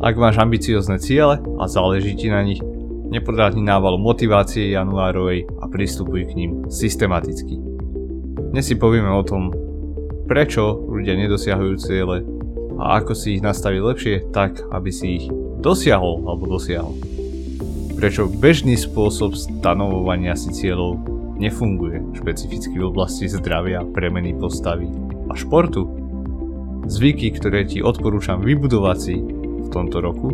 Ak máš ambiciozne ciele a záleží ti na nich, nepodrážni návalu motivácie januárovej a pristupuj k ním systematicky. Dnes si povieme o tom, prečo ľudia nedosiahujú ciele a ako si ich nastaviť lepšie tak, aby si ich dosiahol alebo dosiahol. Prečo bežný spôsob stanovovania si cieľov nefunguje, špecificky v oblasti zdravia, premeny postavy a športu. Zvyky, ktoré ti odporúčam vybudovať si v tomto roku,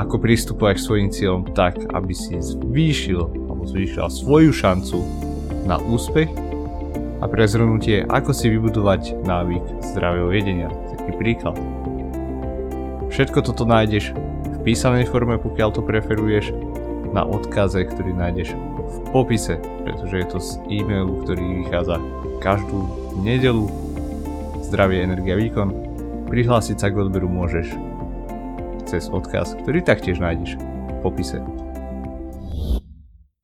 ako pristupovať k svojim cieľom tak, aby si zvýšila svoju šancu na úspech a pre zhrnutie, ako si vybudovať návyk zdravého jedenia, taký príklad. Všetko toto nájdeš v písanej forme, pokiaľ to preferuješ, na odkaze, ktorý nájdeš v popise, pretože je to z e-mailu, ktorý vychádza každú nedeľu. Zdravie, energia, výkon. Prihlásiť sa k odberu môžeš cez odkaz, ktorý taktiež nájdeš v popise.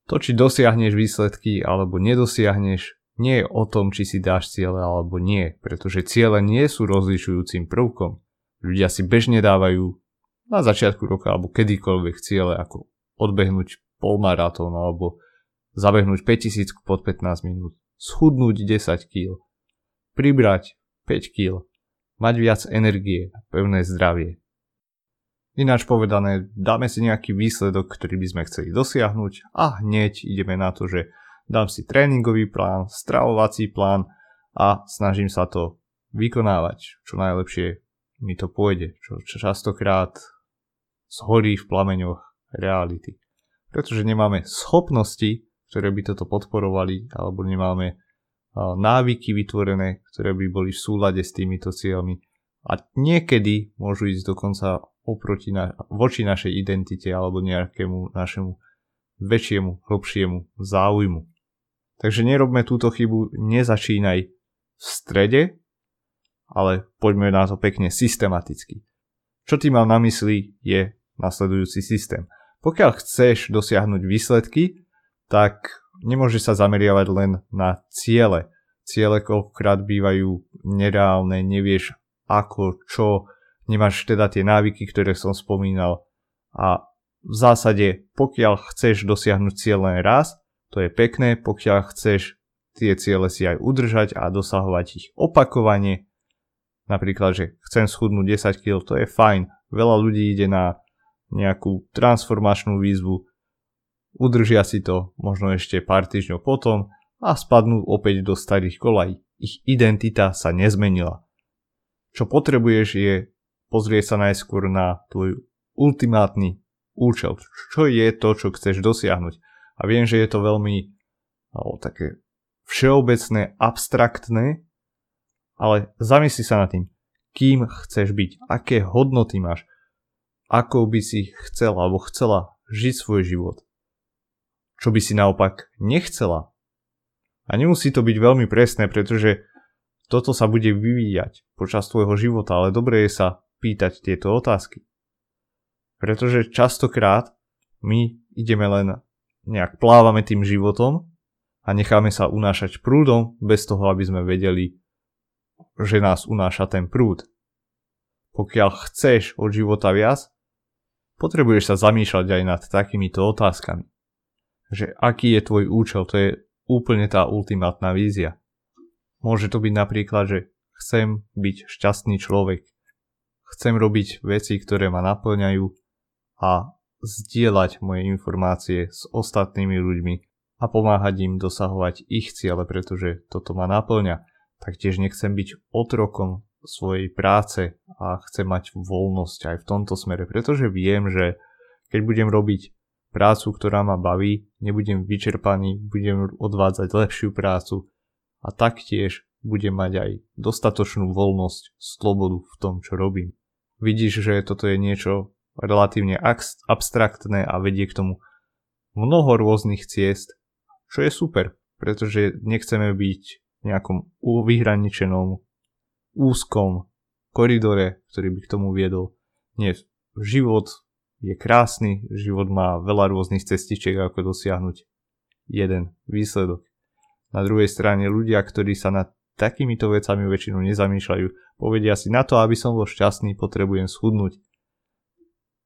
To, či dosiahneš výsledky alebo nedosiahneš, nie je o tom, či si dáš ciele alebo nie, pretože ciele nie sú rozlišujúcim prvkom. Ľudia si bežne dávajú na začiatku roka alebo kedykoľvek ciele ako odbehnúť polmaratón alebo zabehnúť 5000 pod 15 minút, schudnúť 10 kg, pribrať 5 kg, mať viac energie a pevné zdravie. Ináč povedané, dáme si nejaký výsledok, ktorý by sme chceli dosiahnuť a hneď ideme na to, že dám si tréningový plán, stravovací plán a snažím sa to vykonávať, čo najlepšie mi to pôjde, čo častokrát zhorí v plameňoch reality. Pretože nemáme schopnosti, ktoré by toto podporovali, alebo nemáme návyky vytvorené, ktoré by boli v súlade s týmito cieľmi. A niekedy môžu ísť dokonca voči našej identite alebo nejakému našemu väčšiemu, hlbšiemu záujmu. Takže nerobme túto chybu, nezačínaj v strede, ale poďme na to pekne systematicky. Čo tým mám na mysli je nasledujúci systém. Pokiaľ chceš dosiahnuť výsledky, tak nemôžeš sa zameriavať len na ciele. Ciele koľkokrát bývajú nereálne, nevieš ako, čo, nemáš teda tie návyky, ktoré som spomínal. A v zásade, pokiaľ chceš dosiahnuť cieľ len raz, to je pekné, pokiaľ chceš tie ciele si aj udržať a dosahovať ich opakovane. Napríklad, že chcem schudnúť 10 kg, to je fajn. Veľa ľudí ide na nejakú transformačnú výzvu, udržia si to možno ešte pár týždňov potom a spadnú opäť do starých kolají. Ich identita sa nezmenila. Čo potrebuješ je pozrieť sa najskôr na tvoj ultimátny účel, čo je to, čo chceš dosiahnuť. A viem, že je to veľmi také všeobecné, abstraktné, ale zamysli sa nad tým, kým chceš byť, aké hodnoty máš, ako by si chcel alebo chcela žiť svoj život. Čo by si naopak nechcela. A nemusí to byť veľmi presné, pretože toto sa bude vyvíjať počas tvojho života, ale dobre je sa pýtať tieto otázky. Pretože častokrát my ideme len nejak plávame tým životom a necháme sa unášať prúdom bez toho, aby sme vedeli, že nás unáša ten prúd. Pokiaľ chceš od života viac, potrebuješ sa zamýšľať aj nad takýmito otázkami. Že aký je tvoj účel, to je úplne tá ultimátna vízia. Môže to byť napríklad, že chcem byť šťastný človek. Chcem robiť veci, ktoré ma napĺňajú a zdieľať moje informácie s ostatnými ľuďmi a pomáhať im dosahovať ich ciele, pretože toto ma napĺňa. Taktiež nechcem byť otrokom svojej práce a chcem mať voľnosť aj v tomto smere, pretože viem, že keď budem robiť prácu, ktorá ma baví, nebudem vyčerpaný, budem odvádzať lepšiu prácu a taktiež budem mať aj dostatočnú voľnosť, slobodu v tom, čo robím. Vidíš, že toto je niečo relatívne abstraktné a vedie k tomu mnoho rôznych ciest, čo je super, pretože nechceme byť v nejakom vyhraničenom úzkom koridore, ktorý by k tomu viedol. Nie, život je krásny, život má veľa rôznych cestičiek, ako dosiahnuť jeden výsledok. Na druhej strane ľudia, ktorí sa nad takýmito vecami väčšinou nezamýšľajú, povedia si, na to, aby som bol šťastný, potrebujem schudnúť.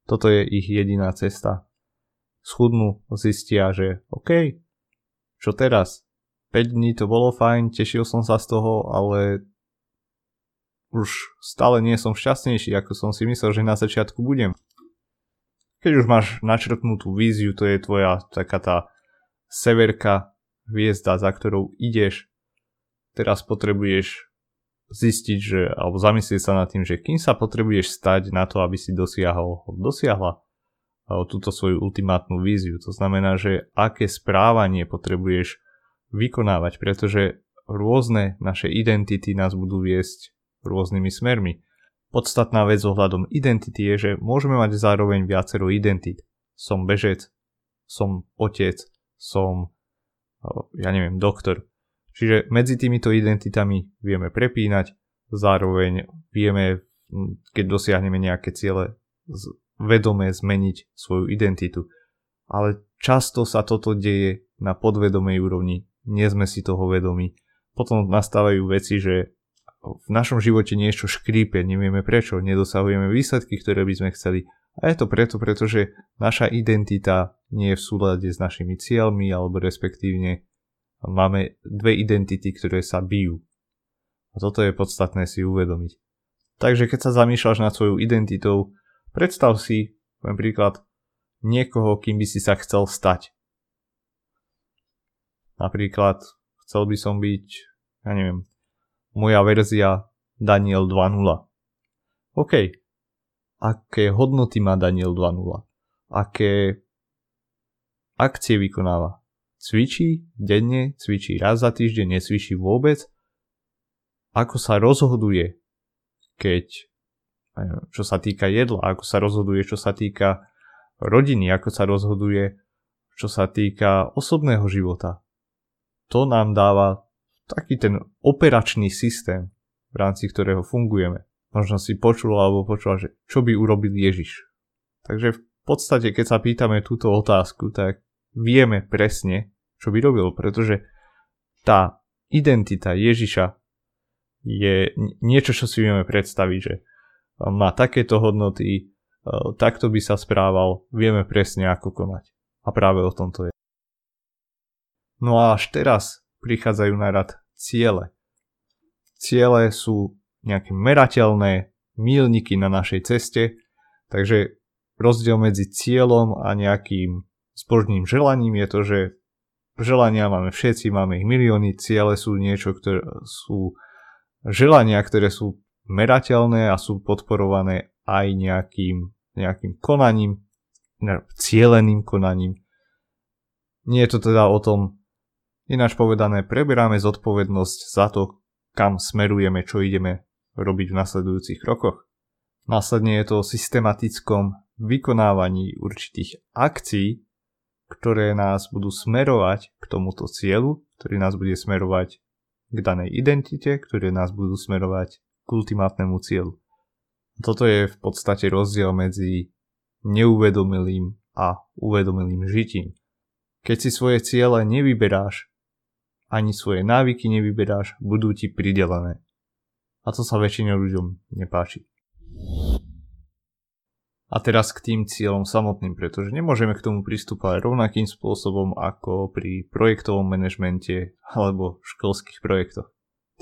Toto je ich jediná cesta. Schudnú, zistia, že OK, čo teraz? 5 dní to bolo fajn, tešil som sa z toho, ale už stále nie som šťastnejší, ako som si myslel, že na začiatku budem. Keď už máš načrtnutú víziu, to je tvoja taká tá severka, hviezda, za ktorou ideš. Teraz potrebuješ zistiť, že, alebo zamyslieť sa nad tým, že kým sa potrebuješ stať na to, aby si dosiahla túto svoju ultimátnu víziu. To znamená, že aké správanie potrebuješ vykonávať, pretože rôzne naše identity nás budú viesť rôznymi smermi. Podstatná vec ohľadom identity je, že môžeme mať zároveň viacero identit. Som bežec, som otec, som, ja neviem, doktor. Čiže medzi týmito identitami vieme prepínať, zároveň vieme, keď dosiahneme nejaké ciele, vedome zmeniť svoju identitu. Ale často sa toto deje na podvedomej úrovni, nie sme si toho vedomi. Potom nastávajú veci, že v našom živote niečo škrípe, nevieme prečo, nedosahujeme výsledky, ktoré by sme chceli. A je to preto, pretože naša identita nie je v súlade s našimi cieľmi, alebo respektívne máme dve identity, ktoré sa bijú. A toto je podstatné si uvedomiť. Takže keď sa zamýšľaš nad svojou identitou, predstav si, poviem príklad, niekoho, kým by si sa chcel stať. Napríklad, chcel by som byť, ja neviem, moja verzia Daniel 2.0. OK, aké hodnoty má Daniel 2.0? Aké akcie vykonáva? Cvičí denne, cvičí raz za týždeň, necvičí vôbec? Ako sa rozhoduje, keď, čo sa týka jedla? Ako sa rozhoduje, čo sa týka rodiny? Ako sa rozhoduje, čo sa týka osobného života? To nám dáva taký ten operačný systém, v rámci ktorého fungujeme. Možno si počul alebo počula, že čo by urobil Ježiš. Takže v podstate, keď sa pýtame túto otázku, tak vieme presne, čo by robil, pretože tá identita Ježiša je niečo, čo si vieme predstaviť, že má takéto hodnoty, takto by sa správal, vieme presne, ako konať. A práve o tom to je. No a až teraz prichádzajú na rad ciele. Ciele sú nejaké merateľné míľniky na našej ceste, takže rozdiel medzi cieľom a nejakým zbožným želaním je to, že želania máme všetci, máme ich milióny, ciele sú niečo, ktoré sú želania, ktoré sú merateľné a sú podporované aj nejakým konaním, cieleným konaním. Nie je to teda o tom, ináč povedané, preberáme zodpovednosť za to, kam smerujeme, čo ideme robiť v nasledujúcich rokoch. Následne je to o systematickom vykonávaní určitých akcií, ktoré nás budú smerovať k tomuto cieľu, ktorý nás bude smerovať k danej identite, ktoré nás budú smerovať k ultimátnemu cieľu. Toto je v podstate rozdiel medzi neuvedomilým a uvedomilým žitím. Keď si svoje ciele nevyberáš, ani svoje návyky nevyberáš, budú ti pridelené. A to sa väčšine ľuďom nepáči. A teraz k tým cieľom samotným, pretože nemôžeme k tomu pristúpať rovnakým spôsobom ako pri projektovom manažmente alebo školských projektoch.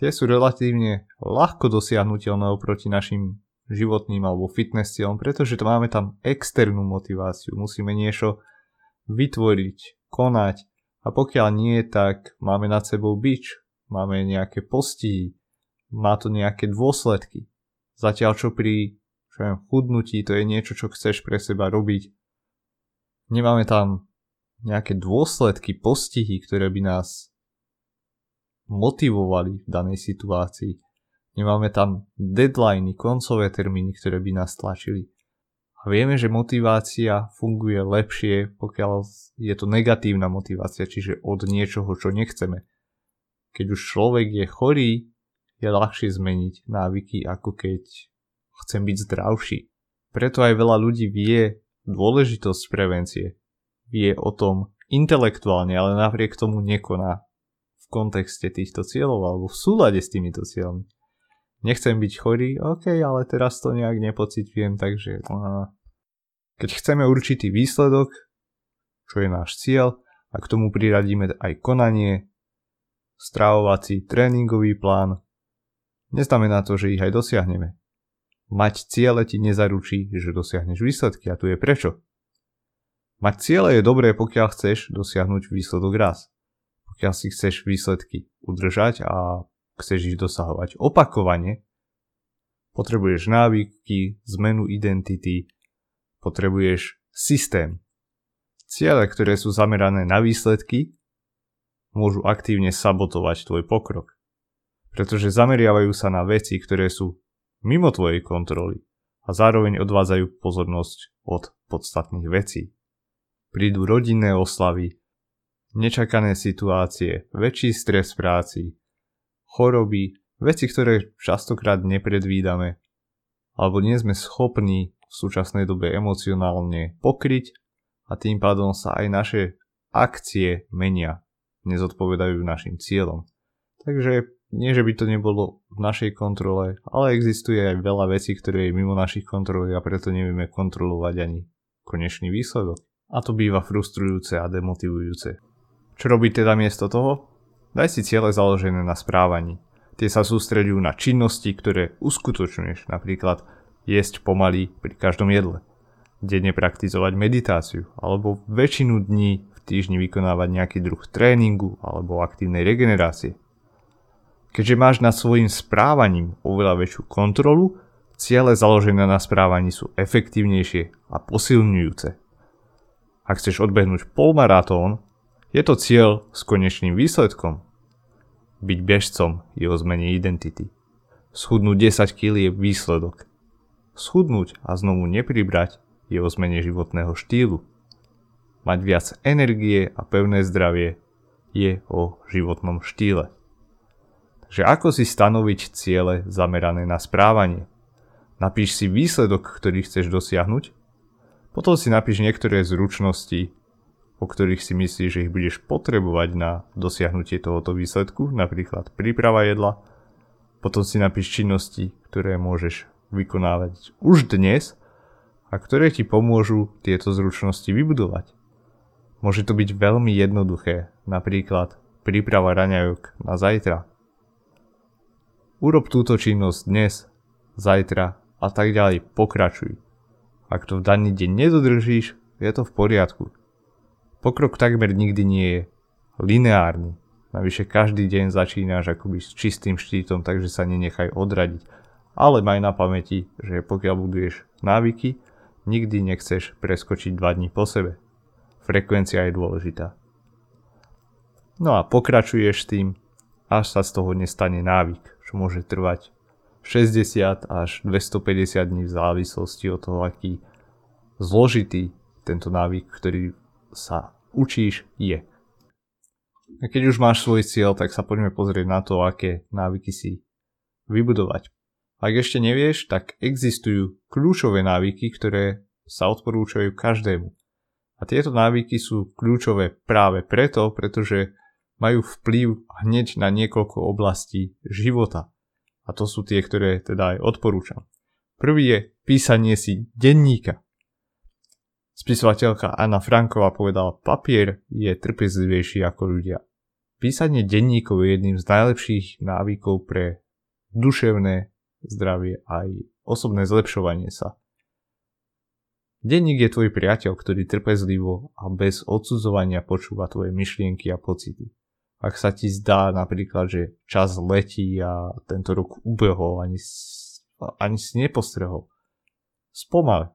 Tie sú relatívne ľahko dosiahnuteľné oproti našim životným alebo fitness cieľom, pretože to máme tam externú motiváciu, musíme niečo vytvoriť, konať, a pokiaľ nie, tak máme nad sebou bič, máme nejaké postihy, má to nejaké dôsledky. Zatiaľ čo pri chudnutí to je niečo, čo chceš pre seba robiť. Nemáme tam nejaké dôsledky, postihy, ktoré by nás motivovali v danej situácii. Nemáme tam deadliny, koncové termíny, ktoré by nás tlačili. A vieme, že motivácia funguje lepšie, pokiaľ je to negatívna motivácia, čiže od niečoho, čo nechceme. Keď už človek je chorý, je ľahšie zmeniť návyky, ako keď chcem byť zdravší. Preto aj veľa ľudí vie dôležitosť prevencie. Vie o tom intelektuálne, ale napriek tomu nekoná v kontexte týchto cieľov alebo v súlade s týmito cieľmi. Nechcem byť chorý, OK, ale teraz to nejak nepocitujem, takže Keď chceme určitý výsledok, čo je náš cieľ, a k tomu priradíme aj konanie, stravovací, tréningový plán, neznamená to, že ich aj dosiahneme. Mať ciele ti nezaručí, že dosiahneš výsledky, a tu je prečo. Mať ciele je dobré, pokiaľ chceš dosiahnuť výsledok raz. Pokiaľ si chceš výsledky udržať a chceš ich dosahovať opakovane, potrebuješ návyky, zmenu identity, potrebuješ systém. Ciele, ktoré sú zamerané na výsledky, môžu aktívne sabotovať tvoj pokrok, pretože zameriavajú sa na veci, ktoré sú mimo tvojej kontroly a zároveň odvádzajú pozornosť od podstatných vecí. Prídu rodinné oslavy, nečakané situácie, väčší stres v práci, choroby, veci, ktoré častokrát nepredvídame alebo nie sme schopní v súčasnej dobe emocionálne pokryť, a tým pádom sa aj naše akcie menia, nezodpovedajú našim cieľom. Takže nie, že by to nebolo v našej kontrole, ale existuje aj veľa vecí, ktoré je mimo našich kontrol a preto nevieme kontrolovať ani konečný výsledok. A to býva frustrujúce a demotivujúce. Čo robiť teda miesto toho? Daj si ciele založené na správaní. Tie sa sústreďujú na činnosti, ktoré uskutočňuješ, napríklad jesť pomaly pri každom jedle, denne praktizovať meditáciu, alebo väčšinu dní v týždni vykonávať nejaký druh tréningu alebo aktívnej regenerácie. Keďže máš nad svojím správaním oveľa väčšiu kontrolu, ciele založené na správaní sú efektívnejšie a posilňujúce. Ak chceš odbehnúť polmaratón, je to cieľ s konečným výsledkom. Byť bežcom je o zmene identity. Schudnúť 10 kg je výsledok. Schudnúť a znovu nepribrať je o zmene životného štýlu. Mať viac energie a pevné zdravie je o životnom štýle. Takže ako si stanoviť ciele zamerané na správanie? Napíš si výsledok, ktorý chceš dosiahnuť, potom si napíš niektoré zručnosti, o ktorých si myslíš, že ich budeš potrebovať na dosiahnutie tohoto výsledku, napríklad príprava jedla. Potom si napíš činnosti, ktoré môžeš vykonávať už dnes a ktoré ti pomôžu tieto zručnosti vybudovať. Môže to byť veľmi jednoduché, napríklad príprava raňajok na zajtra. Urob túto činnosť dnes, zajtra a tak ďalej, pokračuj. Ak to v daný deň nedodržíš, je to v poriadku. Pokrok takmer nikdy nie je lineárny. Navyše každý deň začínaš akoby s čistým štítom, takže sa nenechaj odradiť. Ale maj na pamäti, že pokiaľ buduješ návyky, nikdy nechceš preskočiť 2 dní po sebe. Frekvencia je dôležitá. No a pokračuješ tým, až sa z toho nestane návyk, čo môže trvať 60 až 250 dní v závislosti od toho, aký zložitý tento návyk, ktorý sa učíš, je. A keď už máš svoj cieľ, tak sa poďme pozrieť na to, aké návyky si vybudovať. Ak ešte nevieš, tak existujú kľúčové návyky, ktoré sa odporúčajú každému. A tieto návyky sú kľúčové práve preto, pretože majú vplyv hneď na niekoľko oblastí života. A to sú tie, ktoré teda aj odporúčam. Prvý je písanie si denníka. Spisovateľka Anna Franková povedala, papier je trpezlivejší ako ľudia. Písanie denníkov je jedným z najlepších návykov pre duševné zdravie a aj osobné zlepšovanie sa. Denník je tvoj priateľ, ktorý trpezlivo a bez odsudzovania počúva tvoje myšlienky a pocity. Ak sa ti zdá napríklad, že čas letí a tento rok ubehol, ani si nepostrehol, spomal.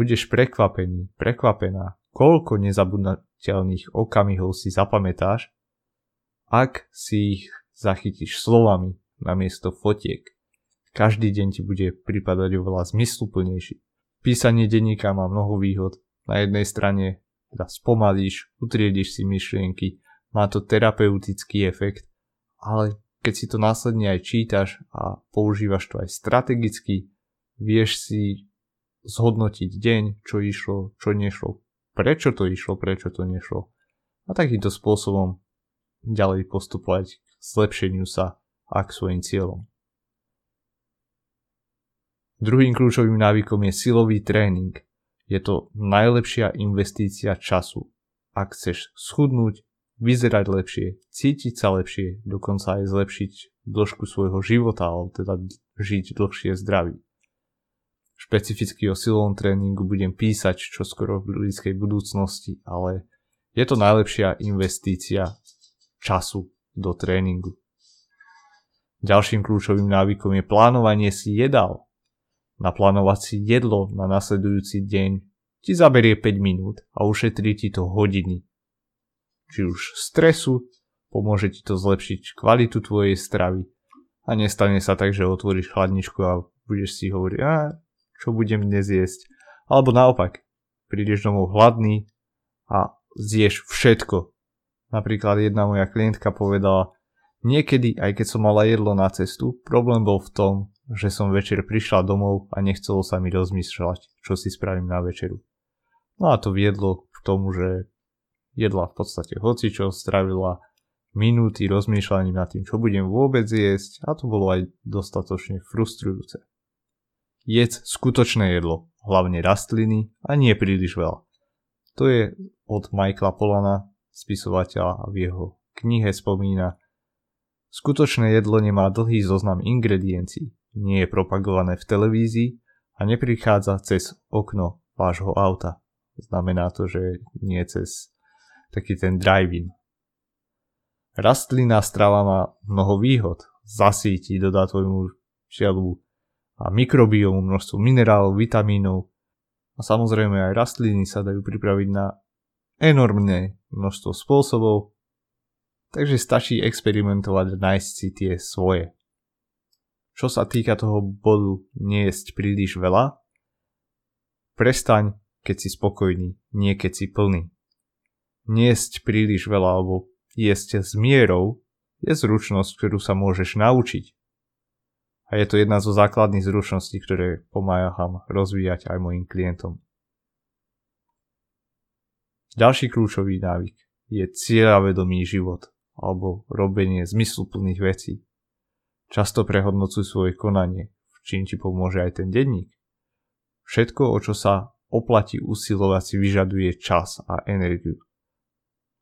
Budeš prekvapený, prekvapená, koľko nezabudnateľných okamihov si zapamätáš, ak si ich zachytíš slovami namiesto fotiek. Každý deň ti bude pripadať oveľa zmysluplnejší. Písanie denníka má mnoho výhod. Na jednej strane teda spomalíš, utriediš si myšlienky, má to terapeutický efekt, ale keď si to následne aj čítaš a používaš to aj strategicky, vieš si zhodnotiť deň, čo išlo, čo nešlo, prečo to išlo, prečo to nešlo, a takýmto spôsobom ďalej postupovať k zlepšeniu sa a k svojim cieľom. Druhým kľúčovým návykom je silový tréning. Je to najlepšia investícia času. Ak chceš schudnúť, vyzerať lepšie, cítiť sa lepšie, dokonca aj zlepšiť dĺžku svojho života, alebo teda žiť dlhšie zdravý. Špecificky o silovom tréningu budem písať čoskoro v blízkej budúcnosti, ale je to najlepšia investícia času do tréningu. Ďalším kľúčovým návykom je plánovanie si jedál. Naplánovať si jedlo na nasledujúci deň ti zaberie 5 minút a ušetrí ti to hodiny. Či už stresu, pomôže ti to zlepšiť kvalitu tvojej stravy a nestane sa tak, že otvoríš chladničku a budeš si hovoriť, čo budem dnes jesť. Alebo naopak, prídeš domov hladný a zješ všetko. Napríklad jedna moja klientka povedala, niekedy, aj keď som mala jedlo na cestu, problém bol v tom, že som večer prišla domov a nechcelo sa mi rozmýšľať, čo si spravím na večeru. No a to viedlo k tomu, že jedla v podstate hocičo, strávila minúty rozmýšľaním nad tým, čo budem vôbec jesť, a to bolo aj dostatočne frustrujúce. Jedz skutočné jedlo, hlavne rastliny a nie príliš veľa. To je od Michaela Pollana, spisovateľa, a v jeho knihe spomína: skutočné jedlo nemá dlhý zoznam ingrediencií, nie je propagované v televízii a neprichádza cez okno vášho auta. Znamená to, že nie cez taký ten drive-in. Rastlinná strava má mnoho výhod. Zasíti, dodá tvojmu žalúdku a mikrobiomu množstvo minerálov, vitamínov. A samozrejme aj rastliny sa dajú pripraviť na enormné množstvo spôsobov. Takže stačí experimentovať, nájsť si tie svoje. Čo sa týka toho bodu nejesť príliš veľa, prestaň, keď si spokojný, nie keď si plný. Nejesť príliš veľa alebo jesť s mierou je zručnosť, ktorú sa môžeš naučiť. A je to jedna zo základných zručností, ktoré pomáham rozvíjať aj mojim klientom. Ďalší kľúčový návyk je cieľavedomý život alebo robenie zmysluplných vecí. Často prehodnocuj svoje konanie, v čím ti pomôže aj ten denník. Všetko, o čo sa oplatí usilovať, si vyžaduje čas a energiu.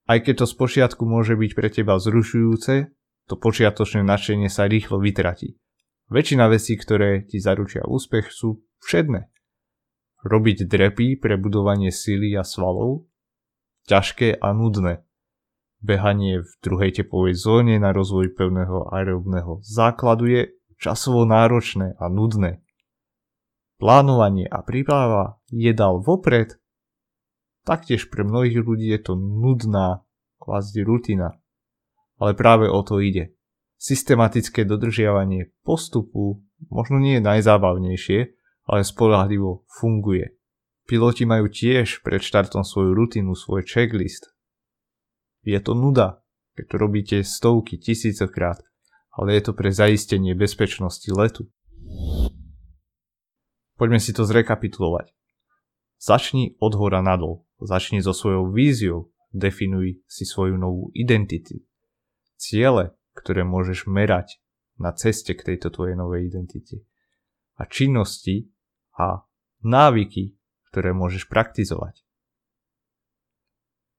Aj keď to z počiatku môže byť pre teba vzrušujúce, to počiatočné nadšenie sa rýchlo vytratí. Väčšina vecí, ktoré ti zaručia úspech, sú všedné. Robiť drepy pre budovanie síly a svalov, ťažké a nudné. Behanie v druhej tepovej zóne na rozvoj pevného aerobného základu je časovo náročné a nudné. Plánovanie a príprava jedál vopred, taktiež pre mnohých ľudí je to nudná kvázi rutina. Ale práve o to ide. Systematické dodržiavanie postupu možno nie je najzábavnejšie, ale spoľahlivo funguje. Piloti majú tiež pred štartom svoju rutinu, svoj checklist. Je to nuda, keď to robíte stovky, tisícokrát, ale je to pre zaistenie bezpečnosti letu. Poďme si to zrekapitulovať. Začni od hora nadol. Začni so svojou víziou. Definuj si svoju novú identitu. Ciele, ktoré môžeš merať na ceste k tejto tvojej novej identite. A činnosti a návyky, ktoré môžeš praktizovať.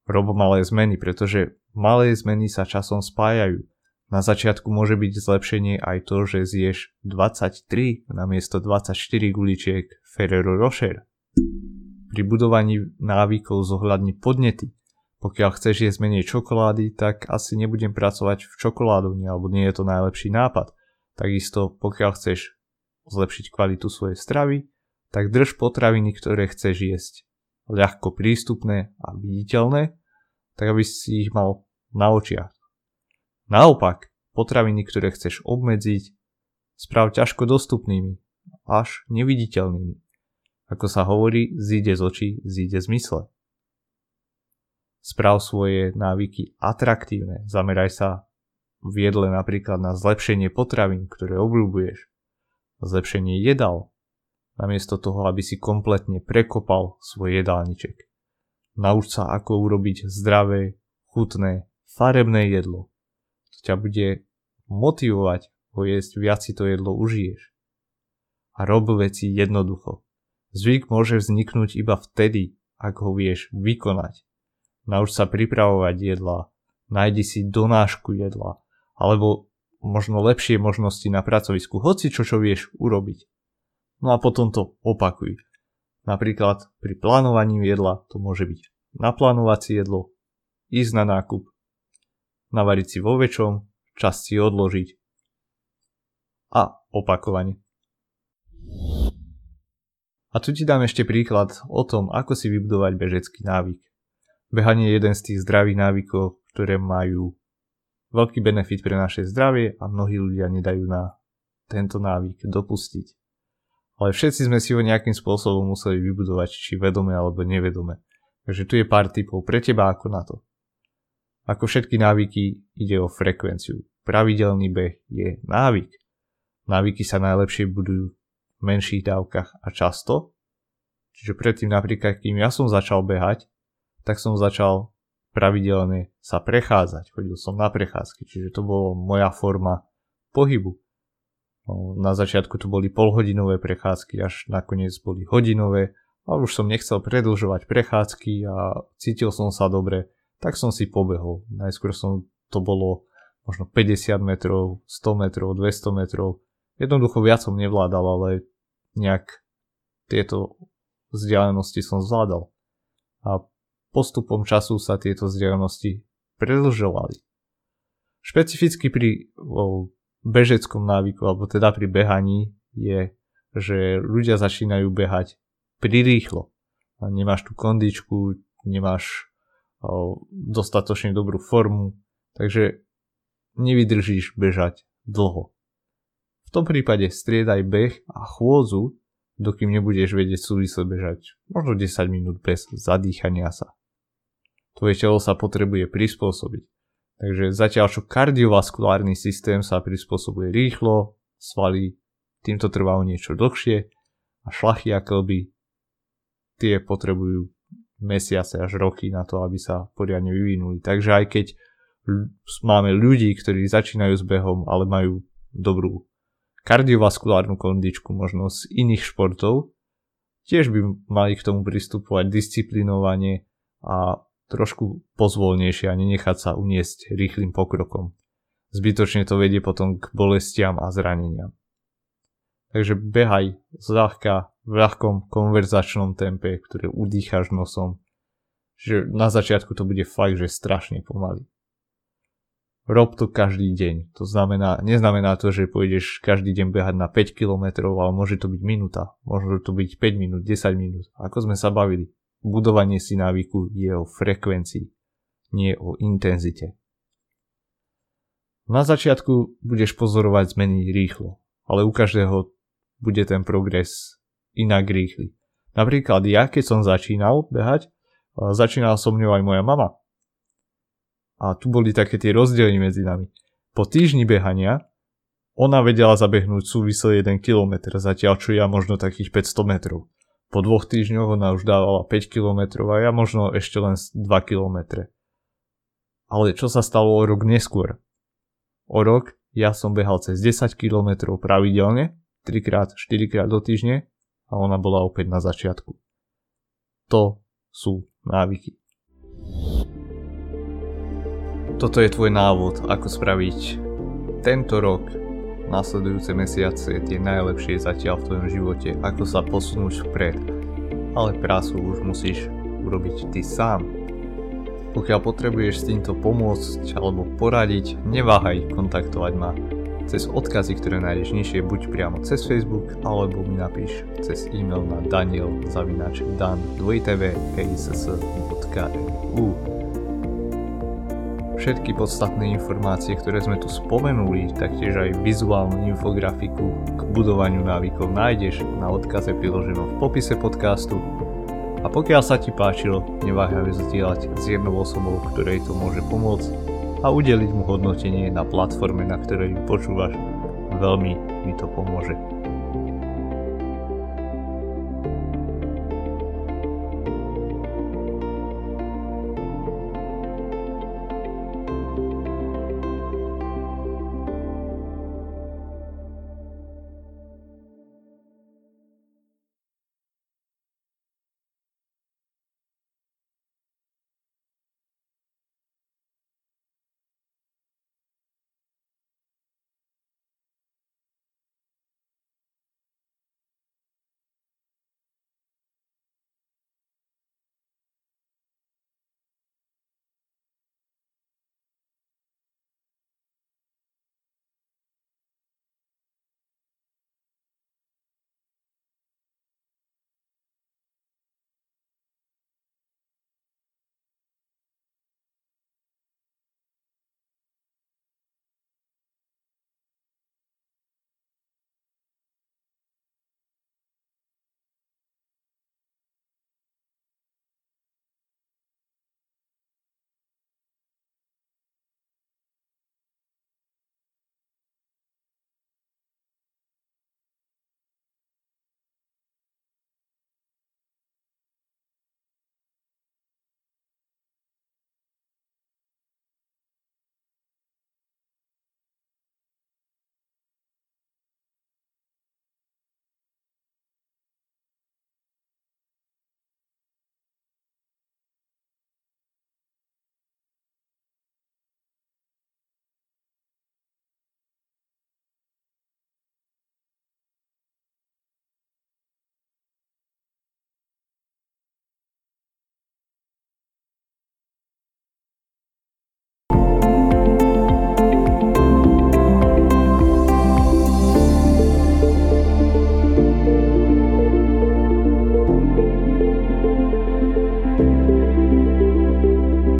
Rob malé zmeny, pretože malé zmeny sa časom spájajú. Na začiatku môže byť zlepšenie aj to, že zješ 23 namiesto 24 guličiek Ferrero Rocher. Pri budovaní návykov zohľadni podnety. Pokiaľ chceš jesť menej čokolády, tak asi nebudem pracovať v čokoládovni, alebo nie je to najlepší nápad. Takisto pokiaľ chceš zlepšiť kvalitu svojej stravy, tak drž potraviny, ktoré chceš jesť, ľahko prístupné a viditeľné, tak aby si ich mal na očiach. Naopak, potraviny, ktoré chceš obmedziť, správ ťažko dostupnými, až neviditeľnými. Ako sa hovorí, zíde z očí, zíde z mysle. Správ svoje návyky atraktívne, zameraj sa v jedle napríklad na zlepšenie potravín, ktoré obľúbuješ, zlepšenie jedál, namiesto toho, aby si kompletne prekopal svoj jedálniček. Nauč sa, ako urobiť zdravé, chutné, farebné jedlo. Ťa bude motivovať ho jesť, viac si to jedlo užiješ. A rob veci jednoducho. Zvyk môže vzniknúť iba vtedy, ak ho vieš vykonať. Nauč sa pripravovať jedlá, nájdi si donášku jedlá, alebo možno lepšie možnosti na pracovisku, hoci čo vieš urobiť. No a potom to opakuj. Napríklad pri plánovaní jedla to môže byť naplánovať si jedlo, ísť na nákup, navariť si vo väčšom, čas si odložiť a opakovanie. A tu ti dám ešte príklad o tom, ako si vybudovať bežecký návyk. Behanie je jeden z tých zdravých návykov, ktoré majú veľký benefit pre naše zdravie a mnohí ľudia nedajú na tento návyk dopustiť. Ale všetci sme si ho nejakým spôsobom museli vybudovať, či vedome alebo nevedome. Takže tu je pár tipov pre teba ako na to. Ako všetky návyky, ide o frekvenciu. Pravidelný beh je návyk. Návyky sa najlepšie budujú v menších dávkach a často. Čiže predtým napríklad, kým ja som začal behať, tak som začal pravidelne sa prechádzať. Chodil som na prechádzky, čiže to bola moja forma pohybu. Na začiatku to boli polhodinové prechádzky, až nakoniec boli hodinové, ale už som nechcel predĺžovať prechádzky a cítil som sa dobre, tak som si pobehol. Najskôr som to bolo možno 50 metrov, 100 metrov, 200 metrov. Jednoducho viac som nevládal, ale nejak tieto vzdialenosti som zvládal. A postupom času sa tieto vzdialenosti predĺžovali. Špecificky pri bežeckom návyku, alebo teda pri behaní je, že ľudia začínajú behať prirýchlo. Nemáš tú kondičku, nemáš dostatočne dobrú formu, takže nevydržíš bežať dlho. V tom prípade striedaj beh a chôdzu, dokým nebudeš vedieť súvisle bežať možno 10 minút bez zadýchania sa. Tvoje telo sa potrebuje prispôsobiť. Takže zatiaľ čo kardiovaskulárny systém sa prispôsobuje rýchlo, svaly týmto trvá niečo dlhšie a šlachy a klby tie potrebujú mesiace až roky na to, aby sa poriadne vyvinuli. Takže aj keď máme ľudí, ktorí začínajú s behom, ale majú dobrú kardiovaskulárnu kondičku možno z iných športov, tiež by mali k tomu pristupovať disciplinovane a trošku pozvolnejšie a nenechať sa uniesť rýchlym pokrokom. Zbytočne to vedie potom k bolestiam a zraneniam. Takže behaj zľahka v ľahkom konverzačnom tempe, ktoré udýcháš nosom. Že na začiatku to bude fakt, že strašne pomaly. Rob to každý deň. To znamená, neznamená to, že pôjdeš každý deň behať na 5 km, ale môže to byť minúta. Môže to byť 5 minút, 10 minút. Ako sme sa bavili. Budovanie si návyku je o frekvencii, nie o intenzite. Na začiatku budeš pozorovať zmeny rýchlo, ale u každého bude ten progres inak rýchly. Napríklad ja, keď som začínal behať, začínala so mňou aj moja mama. A tu boli také tie rozdiely medzi nami. Po týždni behania ona vedela zabehnúť súvisle 1 km, zatiaľ čo ja možno takých 500 metrov. Po 2 týždňoch ona už dávala 5 km a ja možno ešte len 2 km. Ale čo sa stalo o rok neskôr? O rok ja som behal cez 10 km pravidelne, 3x, 4x do týždne a ona bola opäť na začiatku. To sú návyky. Toto je tvoj návod, ako spraviť tento rok, nasledujúce mesiace tie najlepšie zatiaľ v tvojom živote, ako sa posunúť vpred, ale prácu už musíš urobiť ty sám. Pokiaľ potrebuješ s týmto pomôcť alebo poradiť, neváhaj kontaktovať ma cez odkazy, ktoré nájdeš nižšie, buď priamo cez Facebook, alebo mi napíš cez e-mail na daniel@dan.tv.eu. Všetky podstatné informácie, ktoré sme tu spomenuli, taktiež aj vizuálnu infografiku k budovaniu návykov nájdeš na odkaze priloženom v popise podcastu. A pokiaľ sa ti páčilo, neváhaj zdieľať s jednou osobou, ktorej to môže pomôcť a udeliť mu hodnotenie na platforme, na ktorej počúvaš. Veľmi mi to pomôže.